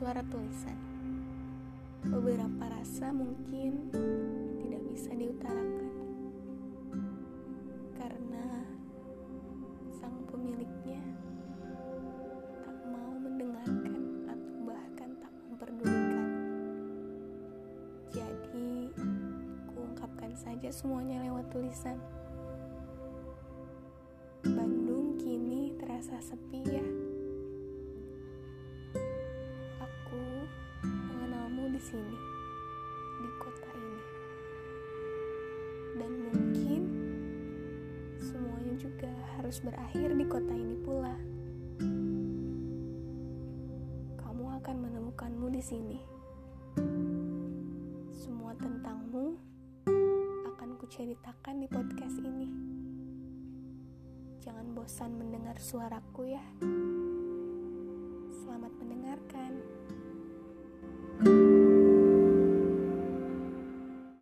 suara tulisan. Beberapa rasa mungkin tidak bisa diutarakan karena sang pemiliknya tak mau mendengarkan atau bahkan tak memperdulikan. Jadi, kuungkapkan saja semuanya lewat tulisan. Bandung kini terasa sepi ya. Aku mengenalmu di sini, di kota ini. Dan mungkin semuanya juga harus berakhir di kota ini pula. Kamu akan menemukanmu di sini. Semua tentangmu akan kuceritakan di podcast ini. Jangan bosan mendengar suaraku ya.